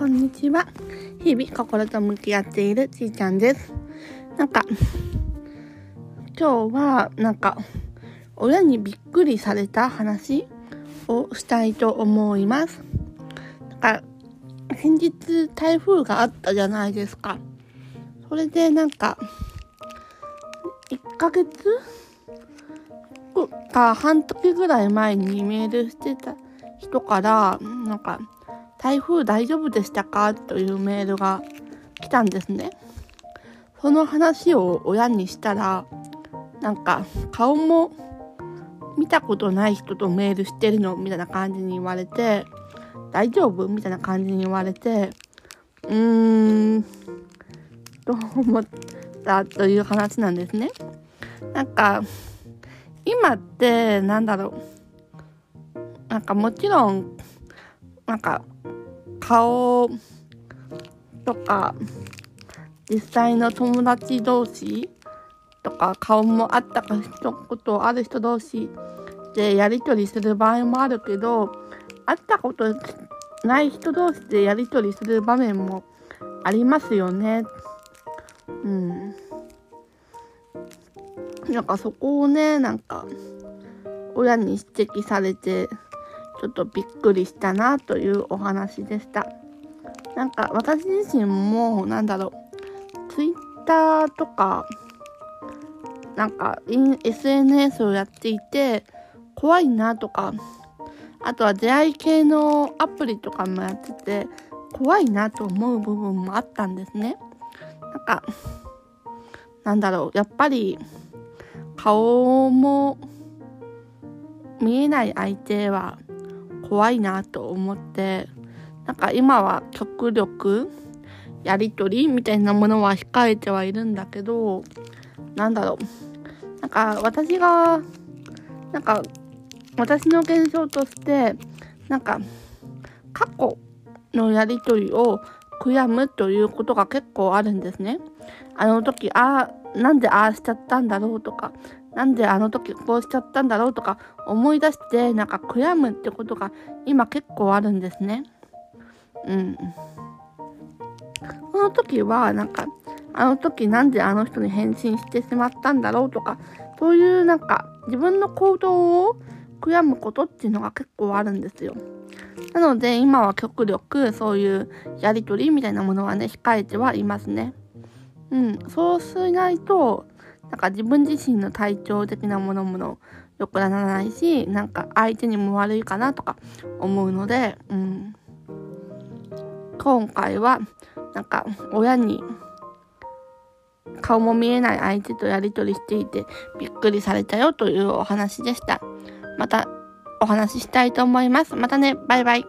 こんにちは。日々心と向き合っているちーちゃんです。今日は親にびっくりされた話をしたいと思います。先日台風があったじゃないですか。それで1ヶ月か半月ぐらい前にメールしてた人から台風大丈夫でしたかというメールが来たんですね。その話を親にしたら、顔も見たことない人とメールしてるのみたいな感じに言われて、大丈夫みたいな感じに言われて、と思ったという話なんですね。今ってもちろん顔とか実際の友達同士とか顔もあったか一言ある人同士でやり取りする場合もあるけど、会ったことない人同士でやり取りする場面もありますよね。そこをね親に指摘されてちょっとびっくりしたなというお話でした。私自身もツイッターとかSNS をやっていて怖いなとか、あとは出会い系のアプリとかもやってて怖いなと思う部分もあったんですね。やっぱり顔も見えない相手は怖いなと思って、今は極力やり取りみたいなものは控えてはいるんだけど、私が私の現象として過去のやり取りを悔やむということが結構あるんですね。あの時なんでああしちゃったんだろうとか、なんであの時こうしちゃったんだろうとか思い出して悔やむってことが今結構あるんですね。その時はあの時なんであの人に返信してしまったんだろうとか、そういう自分の行動を悔やむことっていうのが結構あるんですよ。なので今は極力そういうやり取りみたいなものはね控えてはいますね。そうしないと自分自身の体調的なものも良くならないし、相手にも悪いかなとか思うので、今回は親に顔も見えない相手とやり取りしていてびっくりされたよというお話でした。またお話ししたいと思います。またね、バイバイ。